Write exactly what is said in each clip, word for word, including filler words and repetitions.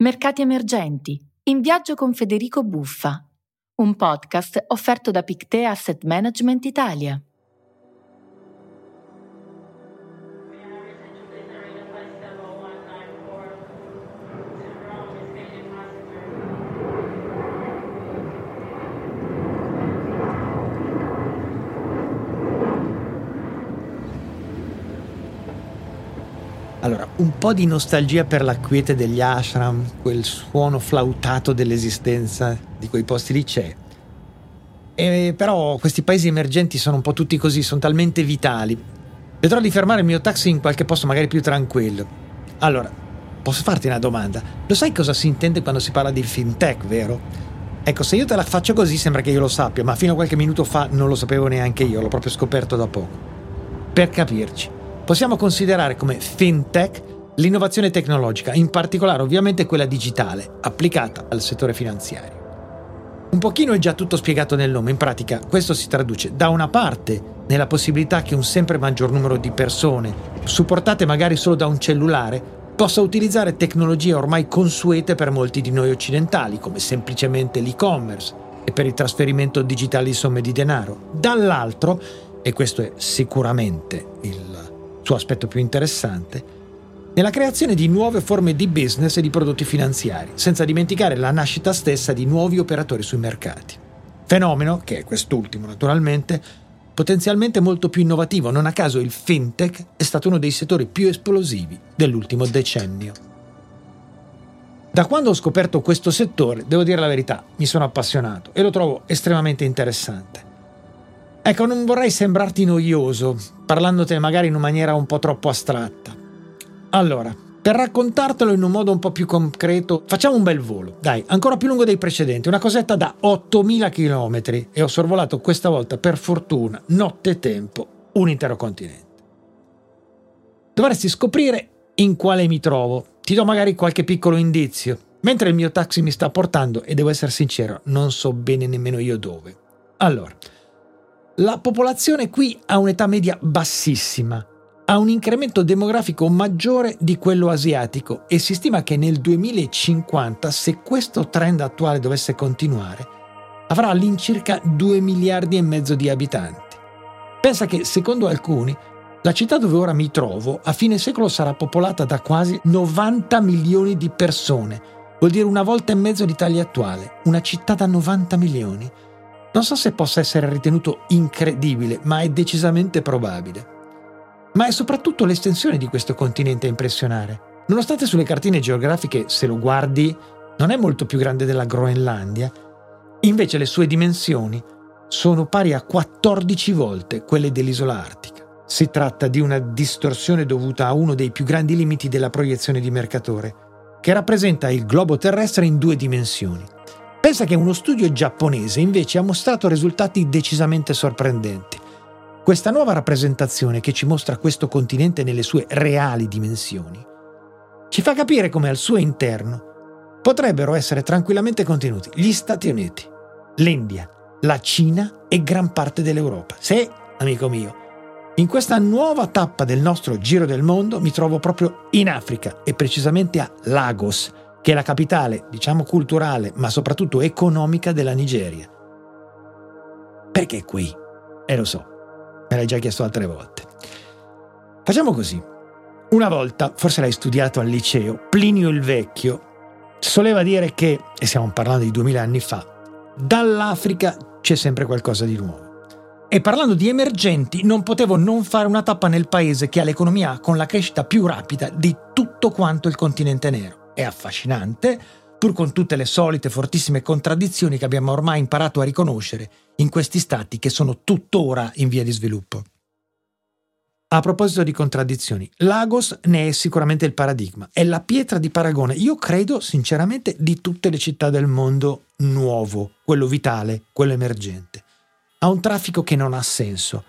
Mercati emergenti, in viaggio con Federico Buffa, un podcast offerto da Pictet Asset Management Italia. Allora, un po' di nostalgia per la quiete degli ashram, quel suono flautato dell'esistenza di quei posti lì c'è. E però questi paesi emergenti sono un po' tutti così, sono talmente vitali. Vedrò di fermare il mio taxi in qualche posto magari più tranquillo. Allora, posso farti una domanda? Lo sai cosa si intende quando si parla di fintech, vero? Ecco, se io te la faccio così sembra che io lo sappia, ma fino a qualche minuto fa non lo sapevo neanche io, l'ho proprio scoperto da poco. Per capirci, possiamo considerare come fintech l'innovazione tecnologica, in particolare ovviamente quella digitale, applicata al settore finanziario. Un pochino è già tutto spiegato nel nome, in pratica questo si traduce da una parte nella possibilità che un sempre maggior numero di persone, supportate magari solo da un cellulare, possa utilizzare tecnologie ormai consuete per molti di noi occidentali, come semplicemente l'e-commerce e per il trasferimento digitale di somme di denaro. Dall'altro, e questo è sicuramente il suo aspetto più interessante, nella creazione di nuove forme di business e di prodotti finanziari, senza dimenticare la nascita stessa di nuovi operatori sui mercati. Fenomeno, che è quest'ultimo naturalmente, potenzialmente molto più innovativo, non a caso il fintech è stato uno dei settori più esplosivi dell'ultimo decennio. Da quando ho scoperto questo settore, devo dire la verità, mi sono appassionato e lo trovo estremamente interessante. Ecco, non vorrei sembrarti noioso, parlandotene magari in una maniera un po' troppo astratta. Allora, per raccontartelo in un modo un po' più concreto, facciamo un bel volo, dai, ancora più lungo dei precedenti, una cosetta da ottomila chilometri, e ho sorvolato questa volta, per fortuna, notte e tempo, un intero continente. Dovresti scoprire in quale mi trovo, ti do magari qualche piccolo indizio, mentre il mio taxi mi sta portando e devo essere sincero, non so bene nemmeno io dove. Allora, la popolazione qui ha un'età media bassissima, ha un incremento demografico maggiore di quello asiatico e si stima che nel duemilacinquanta, se questo trend attuale dovesse continuare, avrà all'incirca due miliardi e mezzo di abitanti. Pensa che, secondo alcuni, la città dove ora mi trovo a fine secolo sarà popolata da quasi novanta milioni di persone, vuol dire una volta e mezzo l'Italia attuale, una città da novanta milioni. Non so se possa essere ritenuto incredibile, ma è decisamente probabile. Ma è soprattutto l'estensione di questo continente a impressionare. Nonostante sulle cartine geografiche, se lo guardi, non è molto più grande della Groenlandia, invece le sue dimensioni sono pari a quattordici volte quelle dell'isola artica. Si tratta di una distorsione dovuta a uno dei più grandi limiti della proiezione di Mercatore, che rappresenta il globo terrestre in due dimensioni. Pensa che uno studio giapponese invece ha mostrato risultati decisamente sorprendenti. Questa nuova rappresentazione che ci mostra questo continente nelle sue reali dimensioni ci fa capire come al suo interno potrebbero essere tranquillamente contenuti gli Stati Uniti, l'India, la Cina e gran parte dell'Europa. Se, amico mio, in questa nuova tappa del nostro giro del mondo mi trovo proprio in Africa e precisamente a Lagos, che è la capitale, diciamo culturale, ma soprattutto economica della Nigeria. Perché qui? Eh lo so, me l'hai già chiesto altre volte. Facciamo così. Una volta, forse l'hai studiato al liceo, Plinio il Vecchio soleva dire che, e stiamo parlando di duemila anni fa, dall'Africa c'è sempre qualcosa di nuovo. E parlando di emergenti, non potevo non fare una tappa nel paese che ha l'economia con la crescita più rapida di tutto quanto il continente nero. È affascinante, pur con tutte le solite fortissime contraddizioni che abbiamo ormai imparato a riconoscere in questi stati che sono tuttora in via di sviluppo. A proposito di contraddizioni, Lagos ne è sicuramente il paradigma, è la pietra di paragone, io credo sinceramente, di tutte le città del mondo nuovo, quello vitale, quello emergente. Ha un traffico che non ha senso,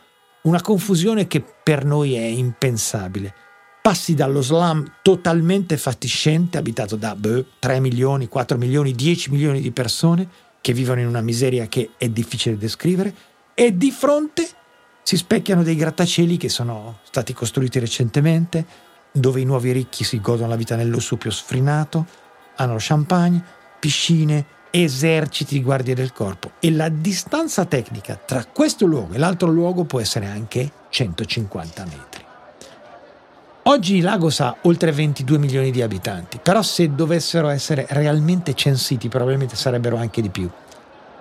una confusione che per noi è impensabile. Passi dallo slum totalmente fatiscente, abitato da beh, tre milioni, quattro milioni, dieci milioni di persone che vivono in una miseria che è difficile descrivere, e di fronte si specchiano dei grattacieli che sono stati costruiti recentemente, dove i nuovi ricchi si godono la vita nell'usupio sfrinato, hanno lo champagne, piscine, eserciti di guardie del corpo, e la distanza tecnica tra questo luogo e l'altro luogo può essere anche centocinquanta metri. Oggi Lagos ha oltre ventidue milioni di abitanti, però se dovessero essere realmente censiti probabilmente sarebbero anche di più.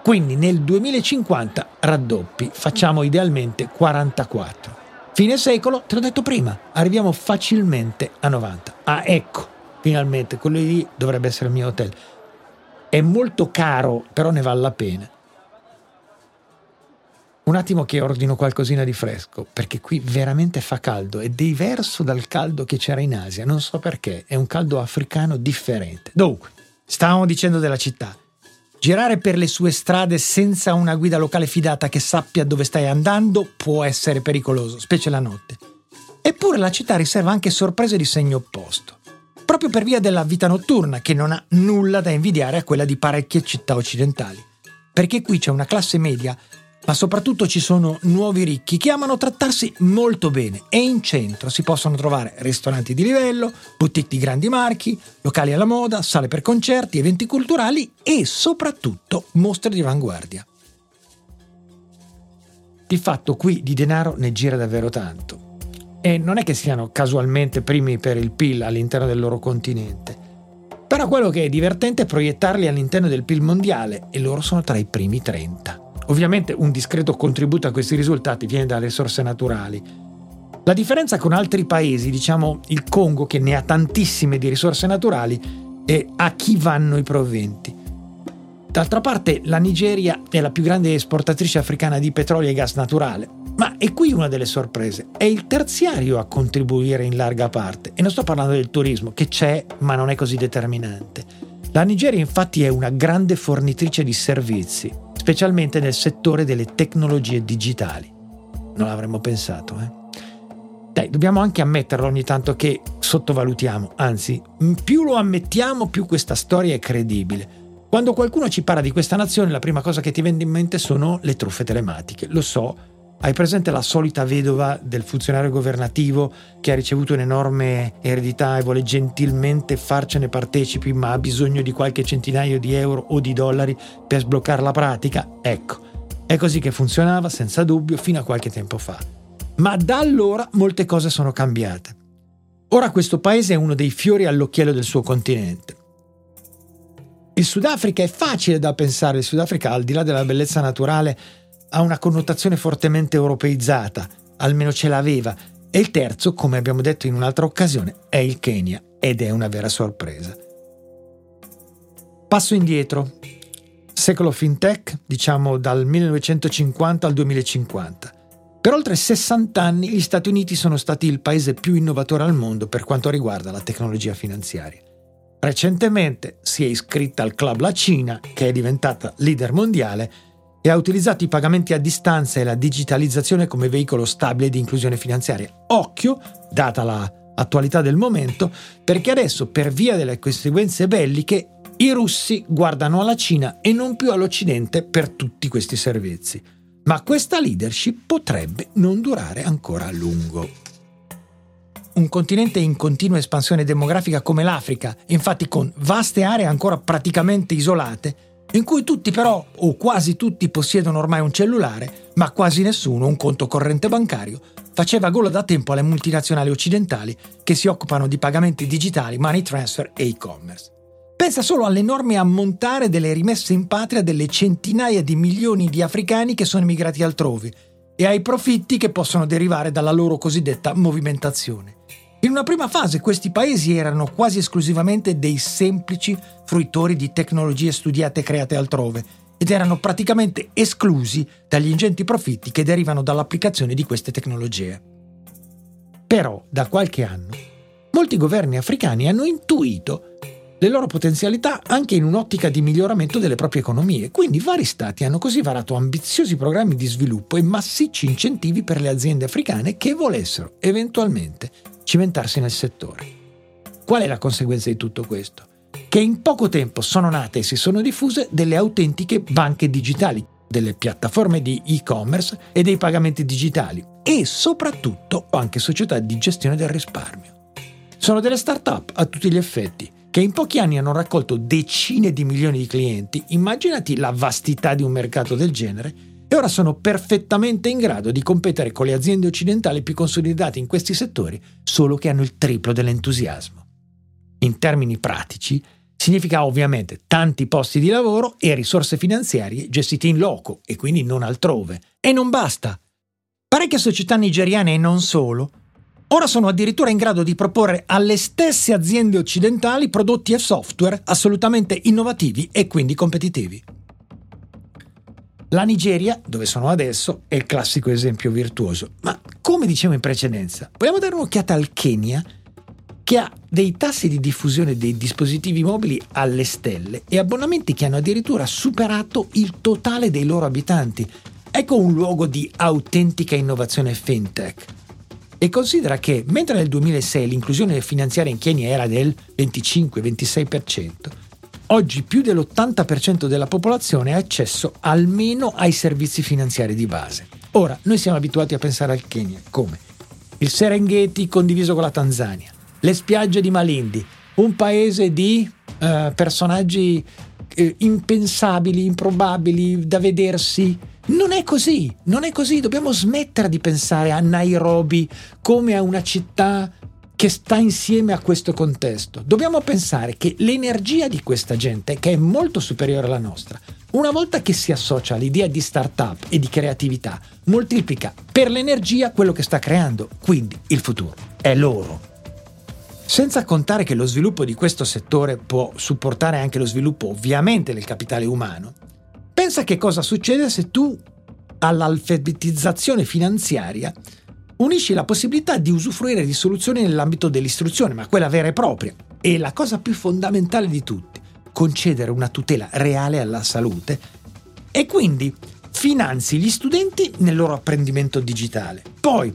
Quindi nel duemilacinquanta raddoppi, facciamo idealmente quarantaquattro. Fine secolo, te l'ho detto prima, arriviamo facilmente a novanta. Ah, ecco, finalmente, quello lì dovrebbe essere il mio hotel. È molto caro, però ne vale la pena. Un attimo che ordino qualcosina di fresco, perché qui veramente fa caldo, è diverso dal caldo che c'era in Asia, non so perché, è un caldo africano differente. Dunque, stavamo dicendo della città. Girare per le sue strade senza una guida locale fidata che sappia dove stai andando può essere pericoloso, specie la notte. Eppure la città riserva anche sorprese di segno opposto, proprio per via della vita notturna, che non ha nulla da invidiare a quella di parecchie città occidentali. Perché qui c'è una classe media, ma soprattutto ci sono nuovi ricchi che amano trattarsi molto bene, e in centro si possono trovare ristoranti di livello, boutique di grandi marchi, locali alla moda, sale per concerti, eventi culturali e soprattutto mostre di avanguardia. Di fatto qui di denaro ne gira davvero tanto, e non è che siano casualmente primi per il P I L all'interno del loro continente, però quello che è divertente è proiettarli all'interno del P I L mondiale, e loro sono tra i primi trenta. Ovviamente un discreto contributo a questi risultati viene da risorse naturali. La differenza con altri paesi, diciamo il Congo, che ne ha tantissime di risorse naturali, è a chi vanno i proventi. D'altra parte la Nigeria è la più grande esportatrice africana di petrolio e gas naturale, ma è qui una delle sorprese. È il terziario a contribuire in larga parte, e non sto parlando del turismo, che c'è ma non è così determinante. La Nigeria infatti è una grande fornitrice di servizi, specialmente nel settore delle tecnologie digitali. Non l'avremmo pensato, eh? Dai, dobbiamo anche ammetterlo ogni tanto che sottovalutiamo, anzi, più lo ammettiamo, più questa storia è credibile. Quando qualcuno ci parla di questa nazione, la prima cosa che ti viene in mente sono le truffe telematiche. Lo so, hai presente la solita vedova del funzionario governativo che ha ricevuto un'enorme eredità e vuole gentilmente farcene partecipi, ma ha bisogno di qualche centinaio di euro o di dollari per sbloccare la pratica? Ecco, è così che funzionava, senza dubbio, fino a qualche tempo fa. Ma da allora molte cose sono cambiate. Ora questo paese è uno dei fiori all'occhiello del suo continente. Il Sudafrica è facile da pensare, il Sudafrica, al di là della bellezza naturale, ha una connotazione fortemente europeizzata, almeno ce l'aveva, e il terzo, come abbiamo detto in un'altra occasione, è il Kenya, ed è una vera sorpresa. Passo indietro, secolo fintech, diciamo dal millenovecentocinquanta al duemilacinquanta. Per oltre sessanta anni gli Stati Uniti sono stati il paese più innovatore al mondo per quanto riguarda la tecnologia finanziaria. Recentemente si è iscritta al club la Cina, che è diventata leader mondiale, e ha utilizzato i pagamenti a distanza e la digitalizzazione come veicolo stabile di inclusione finanziaria. Occhio, data la attualità del momento, perché adesso, per via delle conseguenze belliche, i russi guardano alla Cina e non più all'Occidente per tutti questi servizi. Ma questa leadership potrebbe non durare ancora a lungo. Un continente in continua espansione demografica come l'Africa, infatti con vaste aree ancora praticamente isolate, in cui tutti però, o quasi tutti, possiedono ormai un cellulare, ma quasi nessuno un conto corrente bancario, faceva gola da tempo alle multinazionali occidentali che si occupano di pagamenti digitali, money transfer e e-commerce. Pensa solo all'enorme ammontare delle rimesse in patria delle centinaia di milioni di africani che sono emigrati altrove e ai profitti che possono derivare dalla loro cosiddetta movimentazione. In una prima fase questi paesi erano quasi esclusivamente dei semplici fruitori di tecnologie studiate e create altrove, ed erano praticamente esclusi dagli ingenti profitti che derivano dall'applicazione di queste tecnologie. Però, da qualche anno, molti governi africani hanno intuito le loro potenzialità anche in un'ottica di miglioramento delle proprie economie, quindi vari stati hanno così varato ambiziosi programmi di sviluppo e massicci incentivi per le aziende africane che volessero, eventualmente, cimentarsi nel settore. Qual è la conseguenza di tutto questo? Che in poco tempo sono nate e si sono diffuse delle autentiche banche digitali, delle piattaforme di e-commerce e dei pagamenti digitali, e soprattutto anche società di gestione del risparmio. Sono delle start-up a tutti gli effetti, che in pochi anni hanno raccolto decine di milioni di clienti, immaginati la vastità di un mercato del genere, e ora sono perfettamente in grado di competere con le aziende occidentali più consolidate in questi settori, solo che hanno il triplo dell'entusiasmo. In termini pratici, significa ovviamente tanti posti di lavoro e risorse finanziarie gestite in loco e quindi non altrove. E non basta. Parecchie società nigeriane, e non solo, ora sono addirittura in grado di proporre alle stesse aziende occidentali prodotti e software assolutamente innovativi e quindi competitivi. La Nigeria, dove sono adesso, è il classico esempio virtuoso. Ma, come dicevo in precedenza, vogliamo dare un'occhiata al Kenya, che ha dei tassi di diffusione dei dispositivi mobili alle stelle e abbonamenti che hanno addirittura superato il totale dei loro abitanti. Ecco un luogo di autentica innovazione fintech. E considera che, mentre nel duemilasei l'inclusione finanziaria in Kenya era del venticinque ventisei per cento, oggi più dell'ottanta per cento della popolazione ha accesso almeno ai servizi finanziari di base. Ora, noi siamo abituati a pensare al Kenya come il Serengeti condiviso con la Tanzania, le spiagge di Malindi, un paese di eh, personaggi eh, impensabili, improbabili, da vedersi. Non è così, non è così, dobbiamo smettere di pensare a Nairobi come a una città che sta insieme a questo contesto. Dobbiamo pensare che l'energia di questa gente, che è molto superiore alla nostra, una volta che si associa all'idea di startup e di creatività, moltiplica per l'energia quello che sta creando, quindi il futuro è loro. Senza contare che lo sviluppo di questo settore può supportare anche lo sviluppo ovviamente del capitale umano. Pensa che cosa succede se tu all'alfabetizzazione finanziaria unisci la possibilità di usufruire di soluzioni nell'ambito dell'istruzione, ma quella vera e propria, e la cosa più fondamentale di tutti, concedere una tutela reale alla salute, e quindi finanzi gli studenti nel loro apprendimento digitale. Poi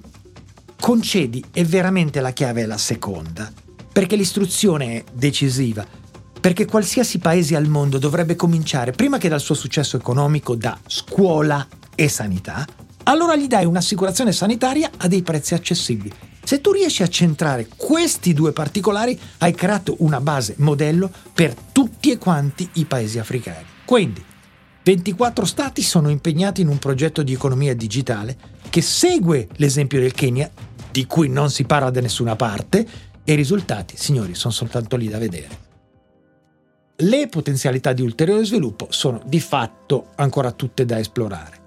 concedi, e veramente la chiave è la seconda, perché l'istruzione è decisiva. Perché qualsiasi paese al mondo dovrebbe cominciare, prima che dal suo successo economico, da scuola e sanità, allora gli dai un'assicurazione sanitaria a dei prezzi accessibili. Se tu riesci a centrare questi due particolari, hai creato una base modello per tutti e quanti i paesi africani. Quindi, ventiquattro stati sono impegnati in un progetto di economia digitale che segue l'esempio del Kenya, di cui non si parla da nessuna parte, e i risultati, signori, sono soltanto lì da vedere. Le potenzialità di ulteriore sviluppo sono di fatto ancora tutte da esplorare.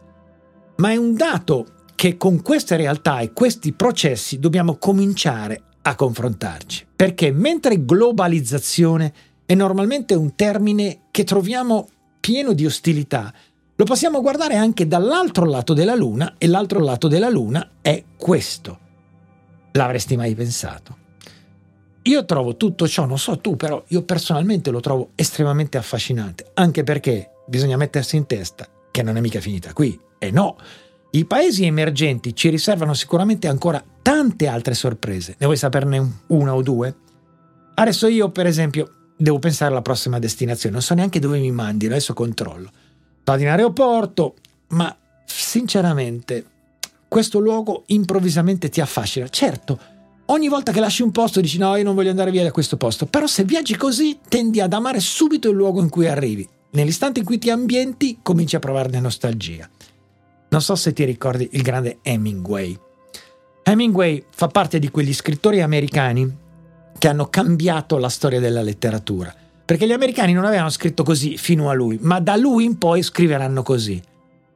Ma è un dato che con queste realtà e questi processi dobbiamo cominciare a confrontarci. Perché mentre globalizzazione è normalmente un termine che troviamo pieno di ostilità, lo possiamo guardare anche dall'altro lato della luna, e l'altro lato della luna è questo. L'avresti mai pensato? Io trovo tutto ciò, non so tu, però io personalmente lo trovo estremamente affascinante, anche perché bisogna mettersi in testa che non è mica finita qui. E no, i paesi emergenti ci riservano sicuramente ancora tante altre sorprese. Ne vuoi saperne una o due? Adesso io, per esempio, devo pensare alla prossima destinazione, non so neanche dove mi mandi, adesso controllo. Vado in aeroporto, ma sinceramente questo luogo improvvisamente ti affascina, certo. Ogni volta che lasci un posto dici no, io non voglio andare via da questo posto, però se viaggi così tendi ad amare subito il luogo in cui arrivi. Nell'istante in cui ti ambienti cominci a provarne nostalgia. Non so se ti ricordi il grande Hemingway. Hemingway fa parte di quegli scrittori americani che hanno cambiato la storia della letteratura, perché gli americani non avevano scritto così fino a lui, ma da lui in poi scriveranno così.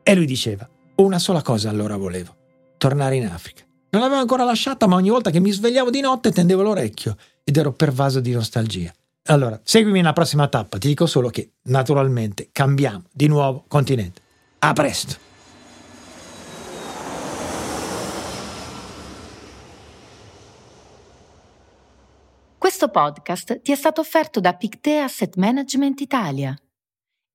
E lui diceva: una sola cosa allora volevo, tornare in Africa. Non l'avevo ancora lasciata, ma ogni volta che mi svegliavo di notte tendevo l'orecchio ed ero pervaso di nostalgia. Allora, seguimi nella prossima tappa, ti dico solo che, naturalmente, cambiamo di nuovo continente. A presto! Questo podcast ti è stato offerto da Pictet Asset Management Italia.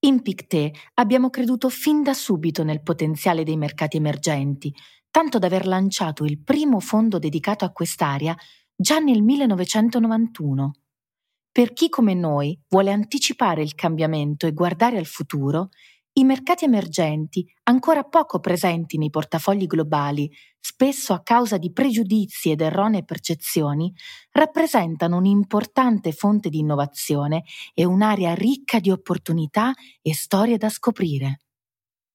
In Pictet abbiamo creduto fin da subito nel potenziale dei mercati emergenti, tanto da aver lanciato il primo fondo dedicato a quest'area già nel millenovecentonovantuno. Per chi come noi vuole anticipare il cambiamento e guardare al futuro, I mercati emergenti, ancora poco presenti nei portafogli globali, spesso a causa di pregiudizi ed erronee percezioni, rappresentano un'importante fonte di innovazione e un'area ricca di opportunità e storie da scoprire.